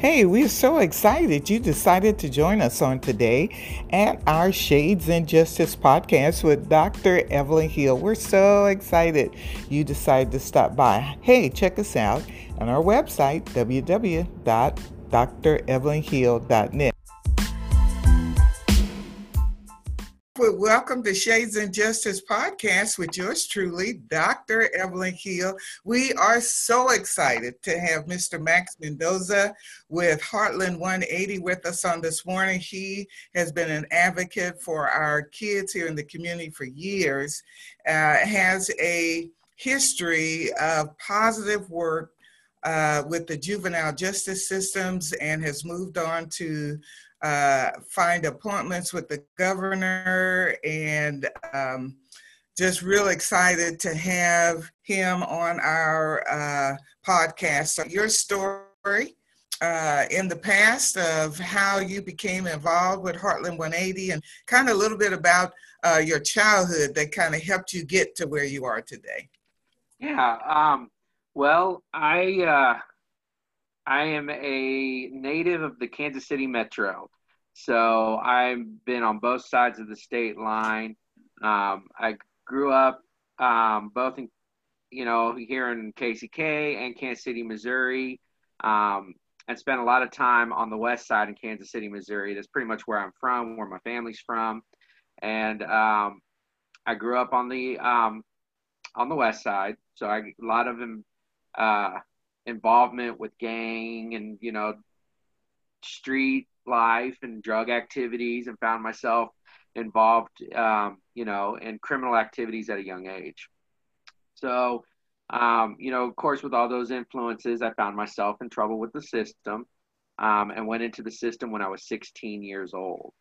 Hey, we're so excited you decided to join us on today at our Shades and Justice podcast with Dr. Evelyn Hill. We're so excited you decided to stop by. Hey, check us out on our website, www.drevelynhill.net. Well, welcome to Shades and Justice podcast with yours truly, Dr. Evelyn Hill. We are so excited to have Mr. Max Mendoza with Heartland 180 with us on this morning. He has been an advocate for our kids here in the community for years, has a history of positive work with the juvenile justice systems, and has moved on to find appointments with the governor, and just real excited to have him on our podcast. So your story in the past of how you became involved with Heartland 180, and kind of a little bit about your childhood that kind of helped you get to where you are today. Yeah, well, I am a native of the Kansas City Metro, so I've been on both sides of the state line. I grew up both in, here in KCK and Kansas City, Missouri, and spent a lot of time on the west side in Kansas City, Missouri. That's pretty much where I'm from, where my family's from, and I grew up on the west side, so a lot of them. Involvement with gang and street life and drug activities, and found myself involved in criminal activities at a young age. So of course, with all those influences, I found myself in trouble with the system, and went into the system when I was 16 years old.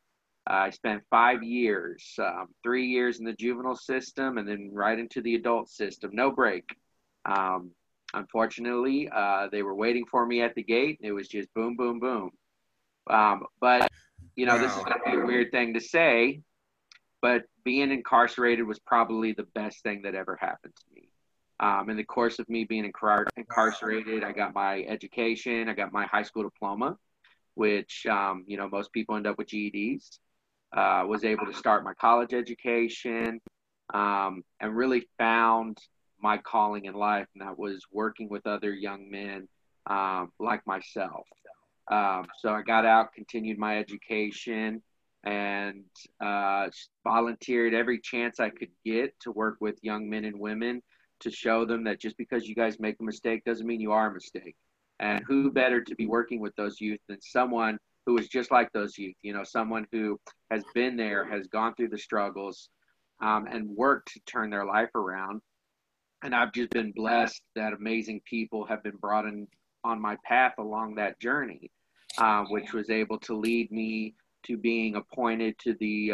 I spent 5 years, 3 years in the juvenile system, and then right into the adult system, no break. Unfortunately, they were waiting for me at the gate. It was just boom, boom, boom. But, this is going to be a weird thing to say, but being incarcerated was probably the best thing that ever happened to me. In the course of me being incarcerated, I got my education. I got my high school diploma, which, most people end up with GEDs. Was able to start my college education, and really found my calling in life, and that was working with other young men like myself. So I got out, continued my education, and volunteered every chance I could get to work with young men and women, to show them that just because you guys make a mistake doesn't mean you are a mistake. And who better to be working with those youth than someone who is just like those youth, someone who has been there, has gone through the struggles, and worked to turn their life around. And I've just been blessed that amazing people have been brought in on my path along that journey, which was able to lead me to being appointed to the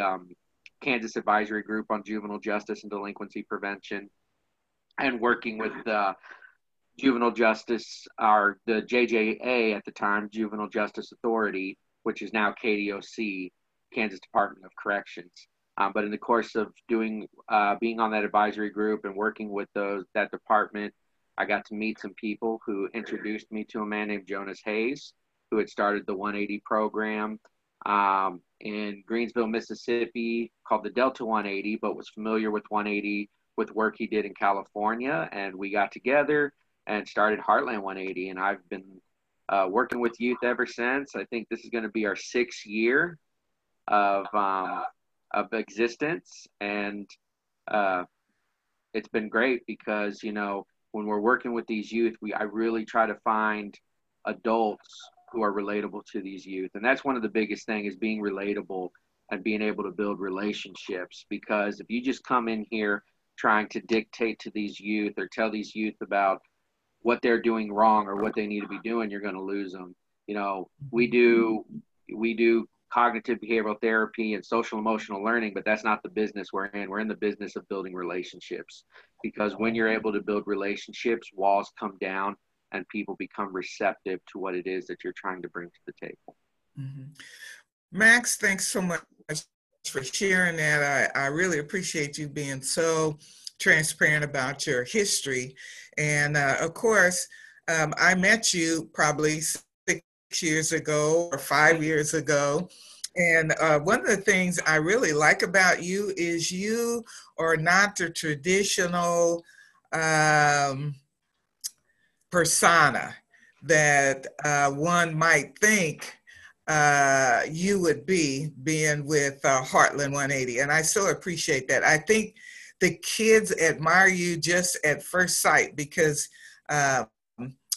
Kansas Advisory Group on Juvenile Justice and Delinquency Prevention, and working with Juvenile Justice, or the JJA at the time, Juvenile Justice Authority, which is now KDOC, Kansas Department of Corrections. But in the course of being on that advisory group and working with that department, I got to meet some people who introduced me to a man named Jonas Hayes, who had started the 180 program in Greensville, Mississippi, called the Delta 180, but was familiar with 180 with work he did in California. And we got together and started Heartland 180. And I've been working with youth ever since. I think this is going to be our 6th year of existence, and it's been great because when we're working with these youth, I really try to find adults who are relatable to these youth, and that's one of the biggest things, is being relatable and being able to build relationships. Because if you just come in here trying to dictate to these youth or tell these youth about what they're doing wrong or what they need to be doing, you're going to lose them. We do cognitive behavioral therapy and social emotional learning, but that's not the business we're in. We're in the business of building relationships, because when you're able to build relationships, walls come down and people become receptive to what it is that you're trying to bring to the table. Mm-hmm. Max, thanks so much for sharing that. I really appreciate you being so transparent about your history. And of course, I met you probably 6 years ago or 5 years ago. And one of the things I really like about you is you are not the traditional persona that one might think you would be being with Heartland 180. And I so appreciate that. I think the kids admire you just at first sight because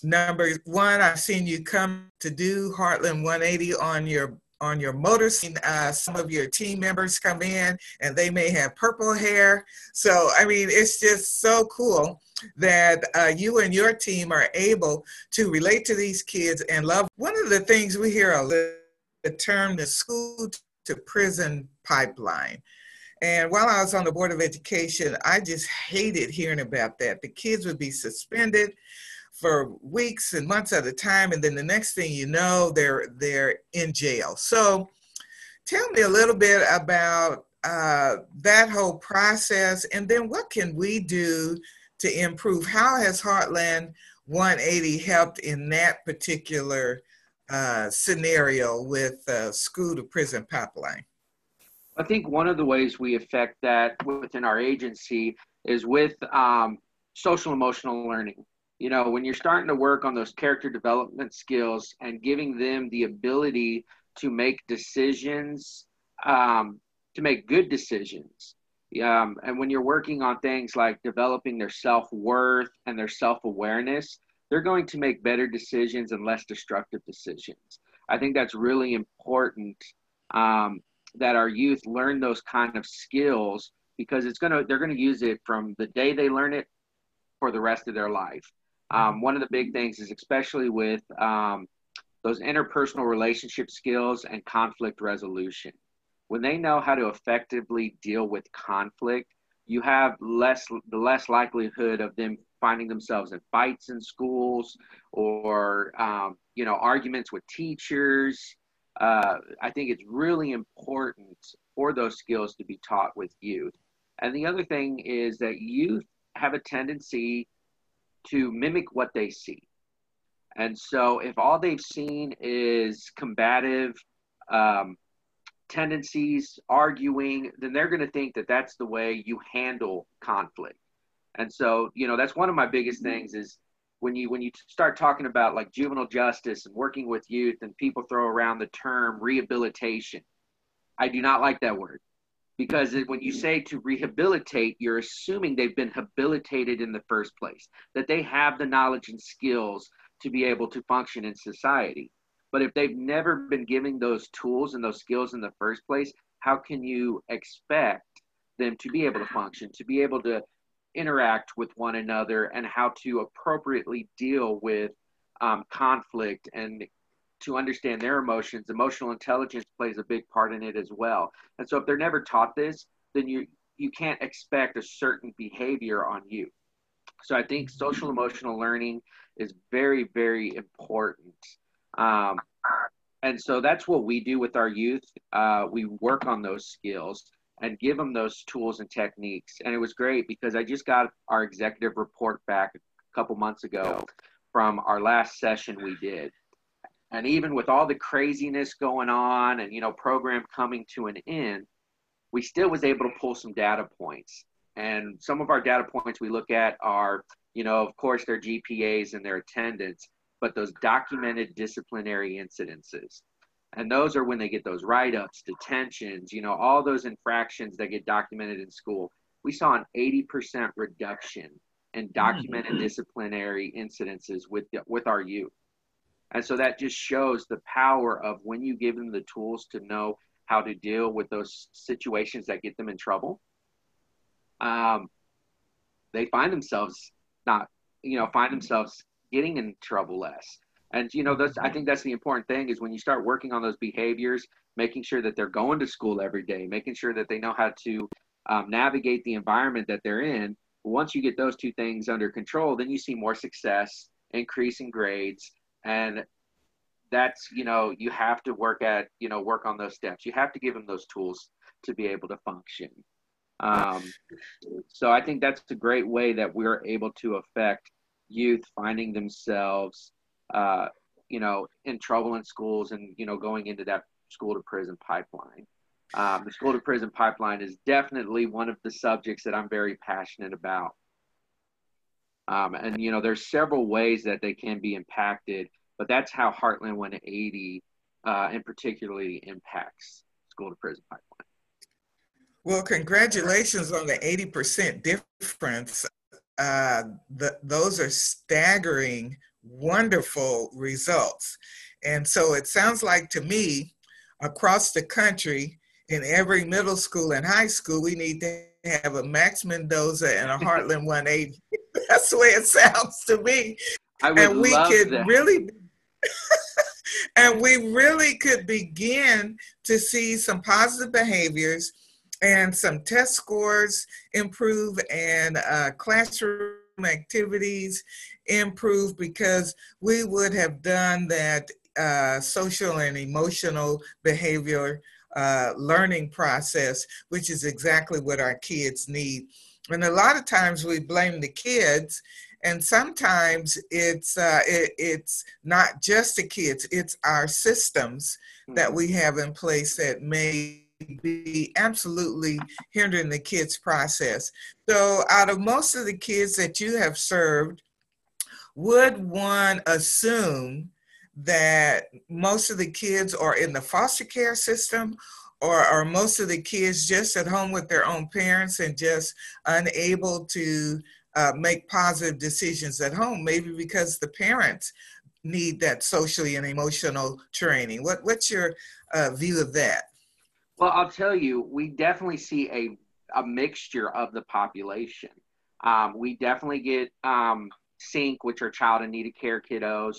number one, I've seen you come to do Heartland 180 on your motorcycle. Some of your team members come in and they may have purple hair. So, I mean, it's just so cool that you and your team are able to relate to these kids and love. One of the things we hear a lot, the term the school to prison pipeline. And while I was on the Board of Education, I just hated hearing about that. The kids would be suspended for weeks and months at a time, and then the next thing you know, they're in jail. So tell me a little bit about that whole process, and then what can we do to improve? How has Heartland 180 helped in that particular scenario with school to prison pipeline? I think one of the ways we affect that within our agency is with social emotional learning. You know, when you're starting to work on those character development skills and giving them the ability to make decisions, to make good decisions. And when you're working on things like developing their self-worth and their self-awareness, they're going to make better decisions and less destructive decisions. I think that's really important that our youth learn those kind of skills, because they're gonna use it from the day they learn it for the rest of their life. One of the big things is especially with those interpersonal relationship skills and conflict resolution. When they know how to effectively deal with conflict, you have less likelihood of them finding themselves in fights in schools or you know, arguments with teachers. I think it's really important for those skills to be taught with youth. And the other thing is that youth have a tendency to mimic what they see. And so if all they've seen is combative tendencies, arguing, then they're going to think that that's the way you handle conflict. And so, you know, that's one of my biggest things is when you start talking about like juvenile justice and working with youth, and people throw around the term rehabilitation. I do not like that word, because when you say to rehabilitate, you're assuming they've been habilitated in the first place, that they have the knowledge and skills to be able to function in society. But if they've never been given those tools and those skills in the first place, how can you expect them to be able to function, to be able to interact with one another, and how to appropriately deal with conflict, and to understand their emotions? Emotional intelligence plays a big part in it as well. And so if they're never taught this, then you can't expect a certain behavior on you. So I think social emotional learning is very, very important. And so that's what we do with our youth. We work on those skills and give them those tools and techniques. And it was great because I just got our executive report back a couple months ago from our last session we did. And even with all the craziness going on and, you know, program coming to an end, we still was able to pull some data points. And some of our data points we look at are, you know, of course, their GPAs and their attendance, but those documented disciplinary incidences. And those are when they get those write-ups, detentions, you know, all those infractions that get documented in school. We saw an 80% reduction in documented disciplinary incidences with our youth. And so that just shows the power of when you give them the tools to know how to deal with those situations that get them in trouble, they find themselves getting in trouble less. And, you know, I think that's the important thing is when you start working on those behaviors, making sure that they're going to school every day, making sure that they know how to navigate the environment that they're in. Once you get those two things under control, then you see more success, increase in grades. And that's, you know, you have to work on those steps. You have to give them those tools to be able to function. So I think that's a great way that we're able to affect youth finding themselves you know, in trouble in schools and, you know, going into that school to prison pipeline. The school to prison pipeline is definitely one of the subjects that I'm very passionate about. And, you know, there's several ways that they can be impacted, but that's how Heartland 180 in particularly impacts school to prison pipeline. Well, congratulations on the 80% difference. Those are staggering, wonderful results. And so it sounds like to me, across the country, in every middle school and high school, we need to have a Max Mendoza and a Heartland 180. That's the way it sounds to me. I would and we love could that. Really, and we really could begin to see some positive behaviors and some test scores improve and classroom activities improve, because we would have done that social and emotional behavior learning process, which is exactly what our kids need. And a lot of times we blame the kids, and sometimes it's not just the kids, it's our systems that we have in place that may be absolutely hindering the kids' process. So out of most of the kids that you have served, would one assume that most of the kids are in the foster care system, or are most of the kids just at home with their own parents and just unable to make positive decisions at home, maybe because the parents need that socially and emotional training? What's your view of that? Well, I'll tell you, we definitely see a mixture of the population. We definitely get CINC, which are child in need of care kiddos.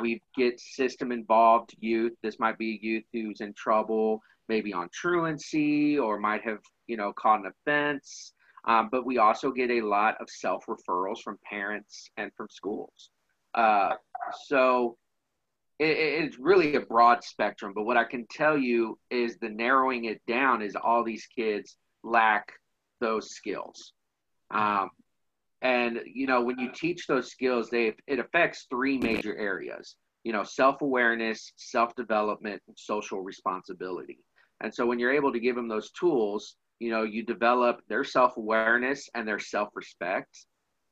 We get system-involved youth. This might be youth who's in trouble, maybe on truancy, or might have, you know, caught an offense. But we also get a lot of self-referrals from parents and from schools. So it's really a broad spectrum, but what I can tell you is the narrowing it down is all these kids lack those skills. And, you know, when you teach those skills, it affects three major areas, you know, self-awareness, self-development, and social responsibility. And so when you're able to give them those tools, you know, you develop their self-awareness and their self-respect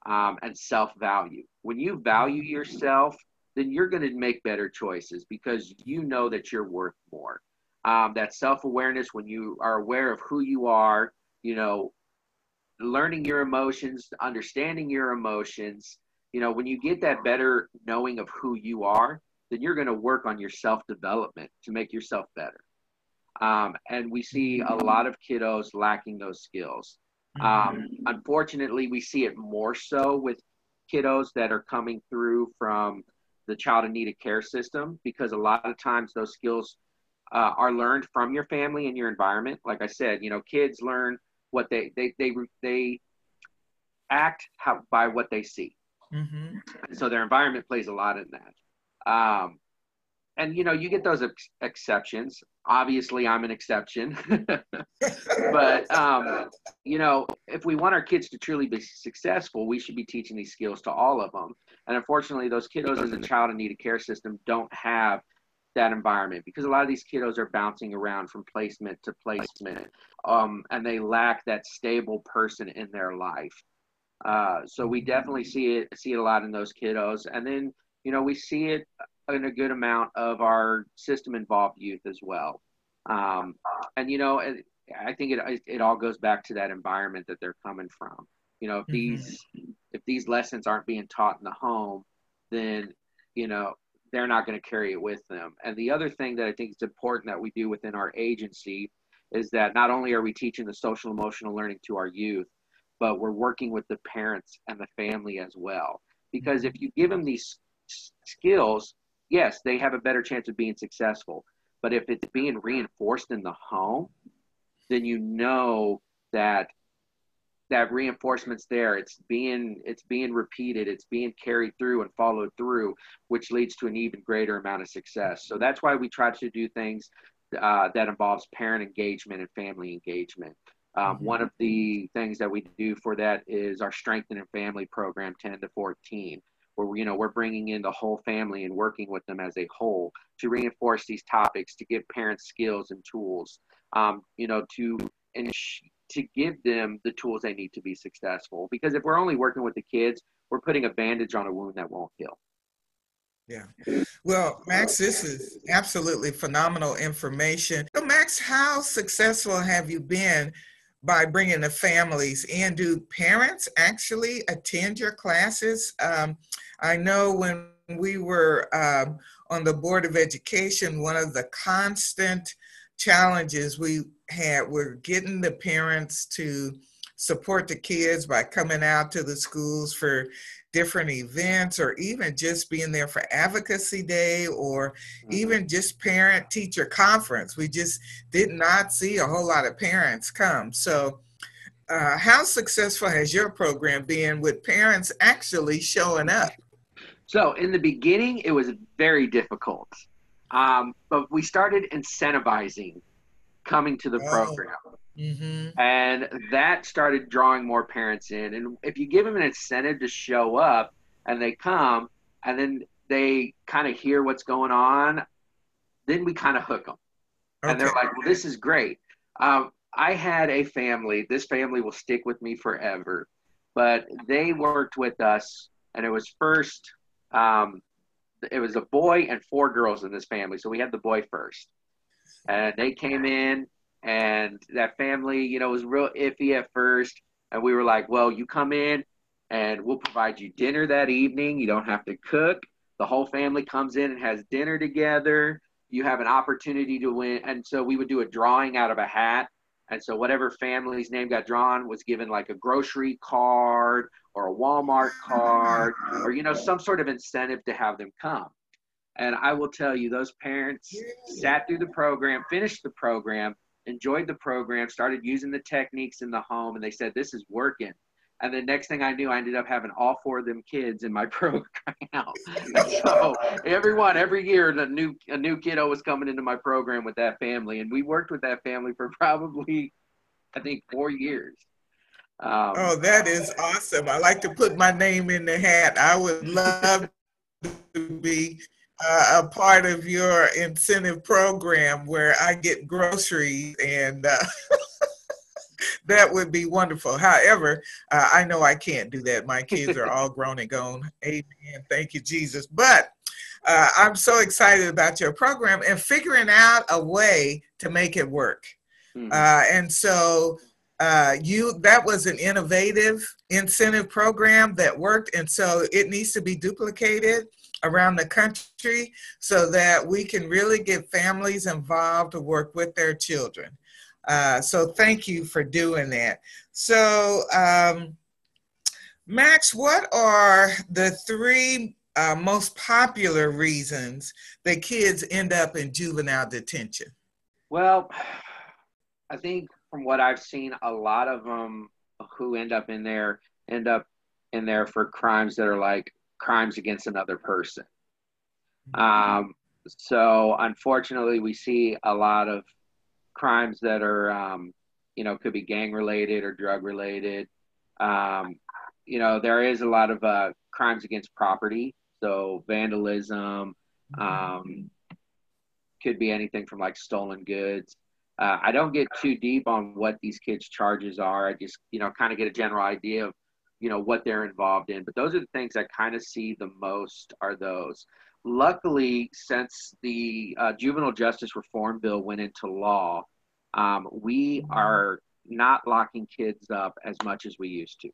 and self-value. When you value yourself, then you're going to make better choices because you know that you're worth more. That self-awareness, when you are aware of who you are, you know, learning your emotions, understanding your emotions, you know, when you get that better knowing of who you are, then you're going to work on your self-development to make yourself better. And we see a lot of kiddos lacking those skills. Unfortunately, we see it more so with kiddos that are coming through from the child in need of care system, because a lot of times those skills are learned from your family and your environment. Like I said, you know, kids learn what they act by what they see. Mm-hmm. And so their environment plays a lot in that. And, you know, you get those exceptions. Obviously, I'm an exception. But, you know, if we want our kids to truly be successful, we should be teaching these skills to all of them. And unfortunately, those kiddos in the child in need of care system don't have that environment, because a lot of these kiddos are bouncing around from placement to placement, and they lack that stable person in their life. So we definitely see it a lot in those kiddos. And then, you know, we see it in a good amount of our system-involved youth as well. And, you know, I think it all goes back to that environment that they're coming from. You know, if these lessons aren't being taught in the home, then, you know, they're not going to carry it with them. And the other thing that I think is important that we do within our agency is that not only are we teaching the social emotional learning to our youth, but we're working with the parents and the family as well. Because if you give them these skills, yes, they have a better chance of being successful. But if it's being reinforced in the home, then you know that that reinforcement's there. It's being repeated. It's being carried through and followed through, which leads to an even greater amount of success. So that's why we try to do things that involves parent engagement and family engagement. One of the things that we do for that is our Strengthening Family program, 10 to 14, where, you know, we're bringing in the whole family and working with them as a whole to reinforce these topics, to give parents skills and tools, you know, to give them the tools they need to be successful. Because if we're only working with the kids, we're putting a bandage on a wound that won't heal. Yeah. Well, Max, this is absolutely phenomenal information. So, Max, how successful have you been by bringing the families in? Do parents actually attend your classes? I know when we were on the Board of Education, one of the constant challenges we had were getting the parents to support the kids by coming out to the schools for different events, or even just being there for advocacy day, or even just parent teacher conference. We just did not see a whole lot of parents come. So how successful has your program been with parents actually showing up? So in the beginning, it was very difficult, but we started incentivizing coming to the program. Mm-hmm. And that started drawing more parents in. And if you give them an incentive to show up and they come, and then they kind of hear what's going on, then we kind of hook them. Okay. And they're like, well, this is great. I had a family, this family will stick with me forever, but they worked with us, and it was first, it was a boy and 4 girls in this family. So we had the boy first, and they came in. And that family, you know, was real iffy at first. And we were like, well, you come in and we'll provide you dinner that evening. You don't have to cook. The whole family comes in and has dinner together. You have an opportunity to win. And so we would do a drawing out of a hat. And so whatever family's name got drawn was given like a grocery card or a Walmart card, or, you know, some sort of incentive to have them come. And I will tell you, those parents sat through the program, finished the program, enjoyed the program, started using the techniques in the home, and they said, this is working. And the next thing I knew, I ended up having all 4 of them kids in my program. So every year, a new kiddo was coming into my program with that family. And we worked with that family for probably, I think, 4 years. Oh, that is awesome. I like to put my name in the hat. I would love to be a part of your incentive program where I get groceries, and that would be wonderful. However, I know I can't do that. My kids are all grown and gone. Amen. Thank you, Jesus. But I'm so excited about your program and figuring out a way to make it work. And so that was an innovative incentive program that worked. And so it needs to be duplicated around the country so that we can really get families involved to work with their children. So thank you for doing that. So Max, what are the 3 most popular reasons that kids end up in juvenile detention? Well, I think from what I've seen, a lot of them who end up in there for crimes that are like crimes against another person. So unfortunately, we see a lot of crimes that are, you know, could be gang related or drug related. You know, there is a lot of crimes against property. So vandalism, could be anything from like stolen goods. I don't get too deep on what these kids' charges are. I just, you know, kind of get a general idea of, you know, what they're involved in. But those are the things I kind of see the most are those. Luckily, since the Juvenile Justice Reform Bill went into law, we are not locking kids up as much as we used to.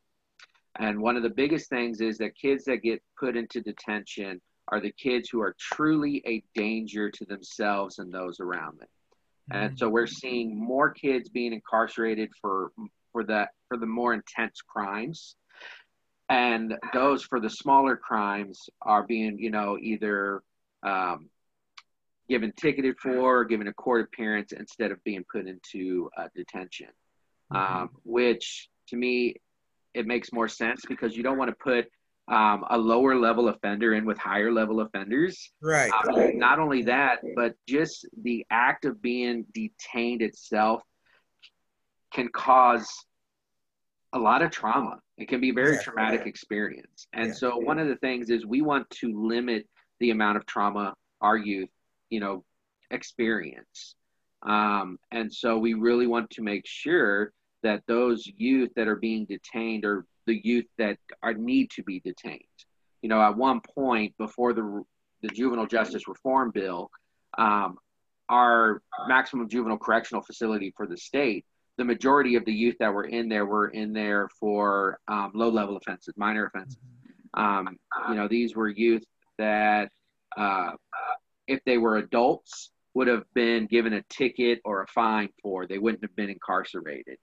And one of the biggest things is that kids that get put into detention are the kids who are truly a danger to themselves and those around them. And so we're seeing more kids being incarcerated for the more intense crimes. And those for the smaller crimes are being, you know, either given ticketed for or given a court appearance instead of being put into detention, which to me, it makes more sense because you don't want to put a lower level offender in with higher level offenders. Right. Not only that, but just the act of being detained itself can cause a lot of trauma. It can be a very traumatic experience. And so one of the things is we want to limit the amount of trauma our youth, you know, experience. And so we really want to make sure that those youth that are being detained are the youth that are need to be detained. You know, at one point before the Juvenile Justice Reform Bill, our maximum juvenile correctional facility for the state, the majority of the youth that were in there for low-level offenses, minor offenses. You know, these were youth that, if they were adults, would have been given a ticket or a fine for. They wouldn't have been incarcerated.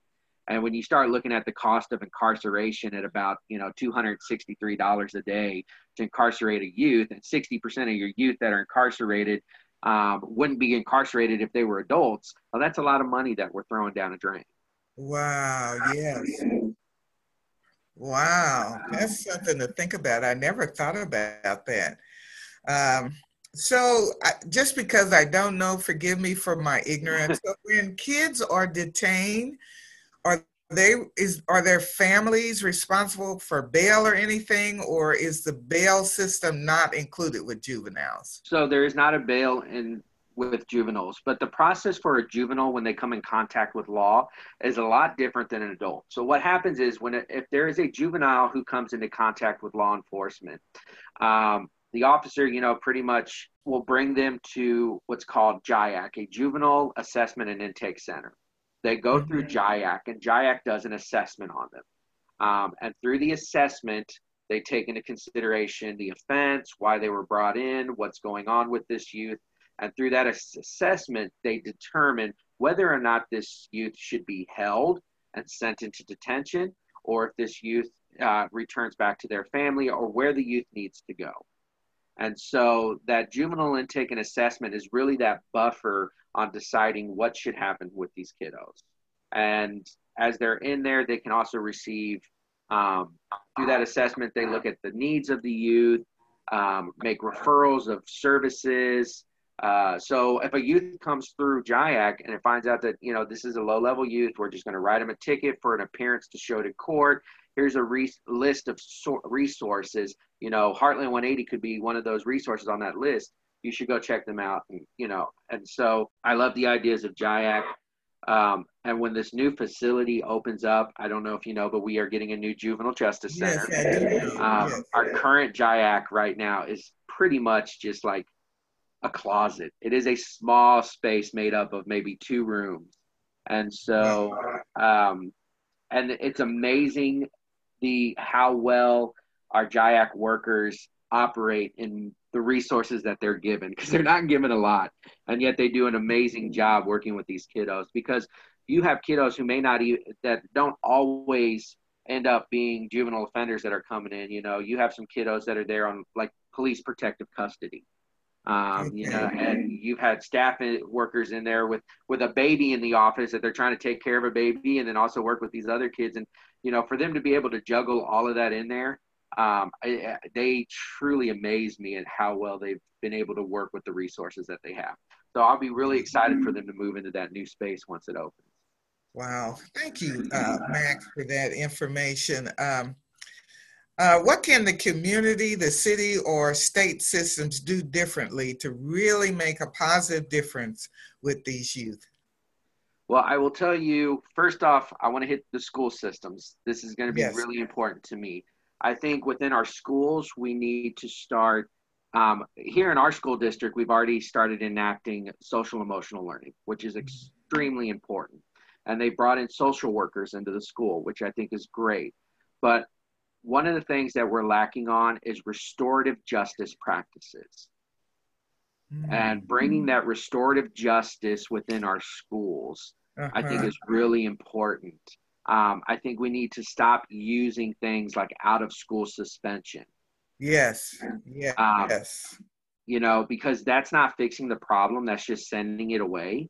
And when you start looking at the cost of incarceration at about, you know, $263 a day to incarcerate a youth, and 60% of your youth that are incarcerated wouldn't be incarcerated if they were adults. Well, that's a lot of money that we're throwing down a drain. Wow, yes. Wow, that's something to think about. I never thought about that. So just because I don't know, forgive me for my ignorance, but when kids are detained, are their families responsible for bail or anything, or is the bail system not included with juveniles? So there is not a bail with juveniles, but the process for a juvenile when they come in contact with law is a lot different than an adult. So what happens is if there is a juvenile who comes into contact with law enforcement, the officer, you know, pretty much will bring them to what's called JIAC, a Juvenile Assessment and Intake Center. They go through JIAC, and JIAC does an assessment on them. And through the assessment, they take into consideration the offense, why they were brought in, what's going on with this youth. And through that assessment, they determine whether or not this youth should be held and sent into detention, or if this youth returns back to their family, or where the youth needs to go. And so that juvenile intake and assessment is really that buffer on deciding what should happen with these kiddos. And as they're in there, they can also receive, through that assessment, they look at the needs of the youth, make referrals of services. So if a youth comes through JIAC and it finds out that, you know, this is a low-level youth, we're just going to write him a ticket for an appearance to show to court. Here's a list of resources. You know, Heartland 180 could be one of those resources on that list. You should go check them out, and, you know. And so I love the ideas of JIAC. And when this new facility opens up, I don't know if you know, but we are getting a new juvenile justice center. Our current JIAC right now is pretty much just like a closet. It is a small space made up of maybe 2 rooms. And so, and it's amazing how well our JIAC workers operate in the resources that they're given, because they're not given a lot, and yet they do an amazing job working with these kiddos, because you have kiddos who may not even, that don't always end up being juvenile offenders that are coming in. You know, you have some kiddos that are there on like police protective custody, you know, and you've had staff workers in there with a baby in the office that they're trying to take care of a baby, and then also work with these other kids. And, you know, for them to be able to juggle all of that in there, they truly amaze me at how well they've been able to work with the resources that they have. So I'll be really excited for them to move into that new space once it opens. Wow. Thank you, Max, for that information. What can the community, the city, or state systems do differently to really make a positive difference with these youth? Well, I will tell you, first off, I want to hit the school systems. This is going to be really important to me. I think within our schools, we need to start, here in our school district, we've already started enacting social emotional learning, which is extremely important. And they brought in social workers into the school, which I think is great. But one of the things that we're lacking on is restorative justice practices. And bringing that restorative justice within our schools, I think is really important. I think we need to stop using things like out-of-school suspension. Yes. You know, because that's not fixing the problem. That's just sending it away.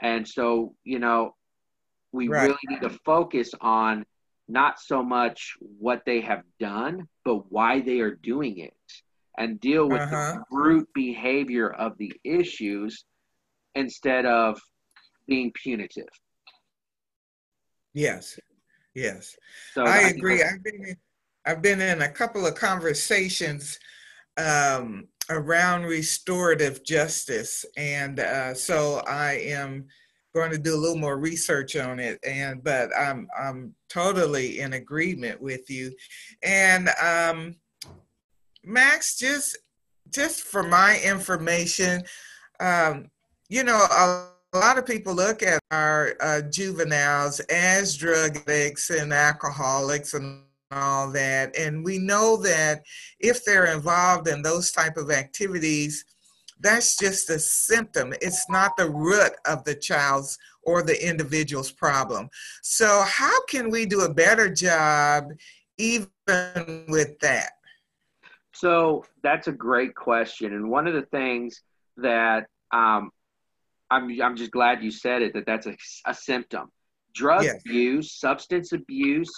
And so, you know, we really need to focus on not so much what they have done, but why they are doing it, and deal with the root behavior of the issues instead of being punitive. Yes. Yes, so I agree. I've been in a couple of conversations around restorative justice, and so I am going to do a little more research on it. And but I'm totally in agreement with you. And Max, just for my information, you know, a lot of people look at our juveniles as drug addicts and alcoholics and all that, and we know that if they're involved in those type of activities, that's just a symptom. It's not the root of the child's or the individual's problem. So how can we do a better job even with that? So that's a great question. And one of the things that I'm just glad you said it, that that's a symptom. Drug yes. abuse, substance abuse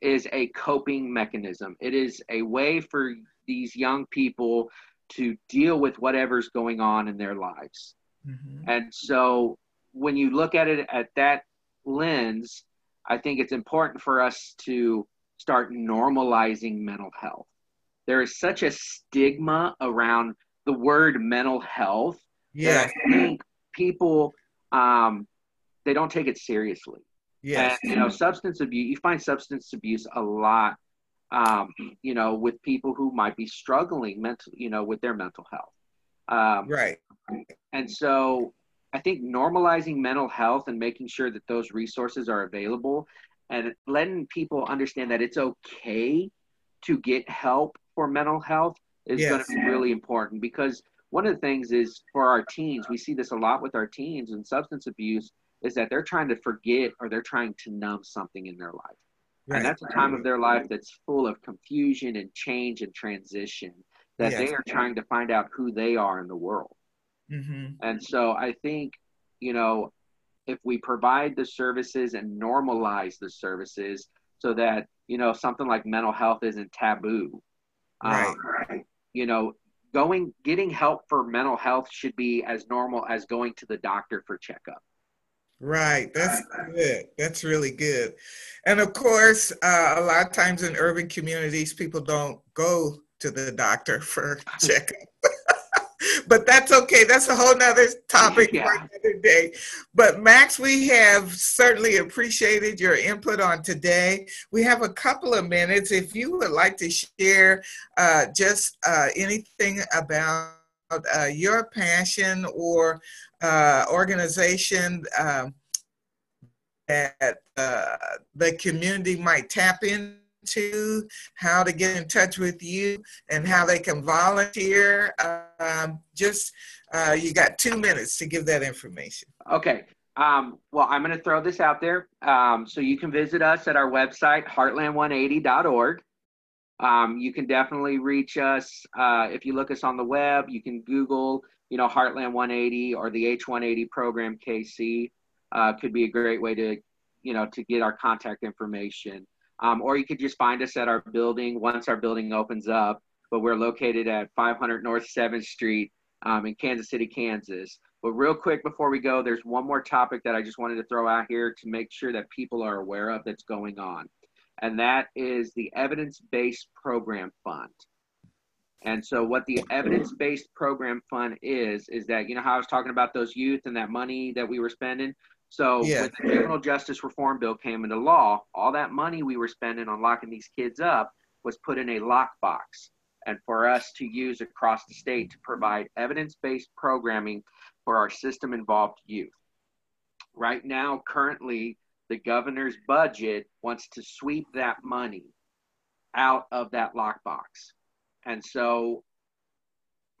is a coping mechanism. It is a way for these young people to deal with whatever's going on in their lives. Mm-hmm. And so when you look at it at that lens, I think it's important for us to start normalizing mental health. There is such a stigma around the word mental health. Yeah. People, they don't take it seriously. Yes. And, you know, substance abuse, you find substance abuse a lot, you know, with people who might be struggling mentally, you know, with their mental health. Right. And so I think normalizing mental health and making sure that those resources are available and letting people understand that it's okay to get help for mental health is yes. going to be really important, because one of the things is for our teens, we see this a lot with our teens and substance abuse, is that they're trying to forget or they're trying to numb something in their life. Right. And that's a time of their life that's full of confusion and change and transition, that yes. they are trying to find out who they are in the world. Mm-hmm. And so I think, you know, if we provide the services and normalize the services so that, you know, something like mental health isn't taboo, right. You know, getting help for mental health should be as normal as going to the doctor for checkup. Right. That's good. That's really good. And of course, a lot of times in urban communities, people don't go to the doctor for checkup, but that's okay. That's a whole nother topic yeah. for another day. But Max, we have certainly appreciated your input on today. We have a couple of minutes. If you would like to share just anything about your passion or organization that the community might tap into, how to get in touch with you, and how they can volunteer. You got 2 minutes to give that information. Okay. Well, I'm going to throw this out there. So you can visit us at our website, heartland180.org. You can definitely reach us. If you look us on the web, you can Google, you know, Heartland 180 or the H180 program KC could be a great way to, you know, to get our contact information. Or you could just find us at our building once our building opens up, but we're located at 500 North 7th Street in Kansas City, Kansas. But real quick before we go, there's one more topic that I just wanted to throw out here to make sure that people are aware of that's going on. And that is the Evidence-Based Program Fund. And so what the Evidence-Based Program Fund is that, you know how I was talking about those youth and that money that we were spending? So yeah. when the Juvenile Justice Reform Bill came into law, all that money we were spending on locking these kids up was put in a lockbox, and for us to use across the state to provide evidence-based programming for our system-involved youth. Right now, currently, the governor's budget wants to sweep that money out of that lockbox. And so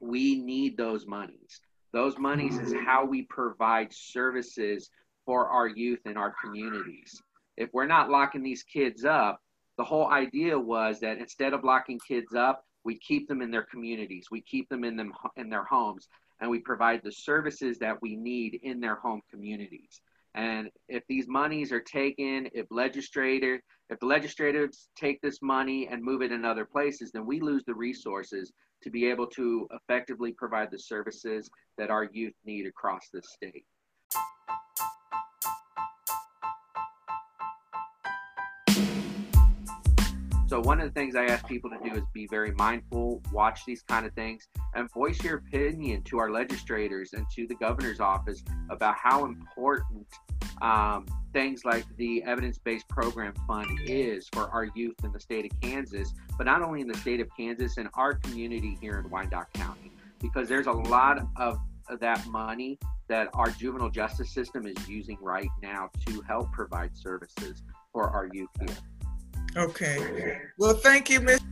we need those monies. Those monies is how we provide services for our youth in our communities. If we're not locking these kids up, the whole idea was that instead of locking kids up, we keep them in their communities, we keep them in their homes, and we provide the services that we need in their home communities. And if these monies are taken, if the legislators take this money and move it in other places, then we lose the resources to be able to effectively provide the services that our youth need across the state. So one of the things I ask people to do is be very mindful, watch these kind of things, and voice your opinion to our legislators and to the governor's office about how important things like the evidence-based program fund is for our youth in the state of Kansas, but not only in the state of Kansas, in our community here in Wyandotte County, because there's a lot of that money that our juvenile justice system is using right now to help provide services for our youth here. Okay. Well, thank you, Ms.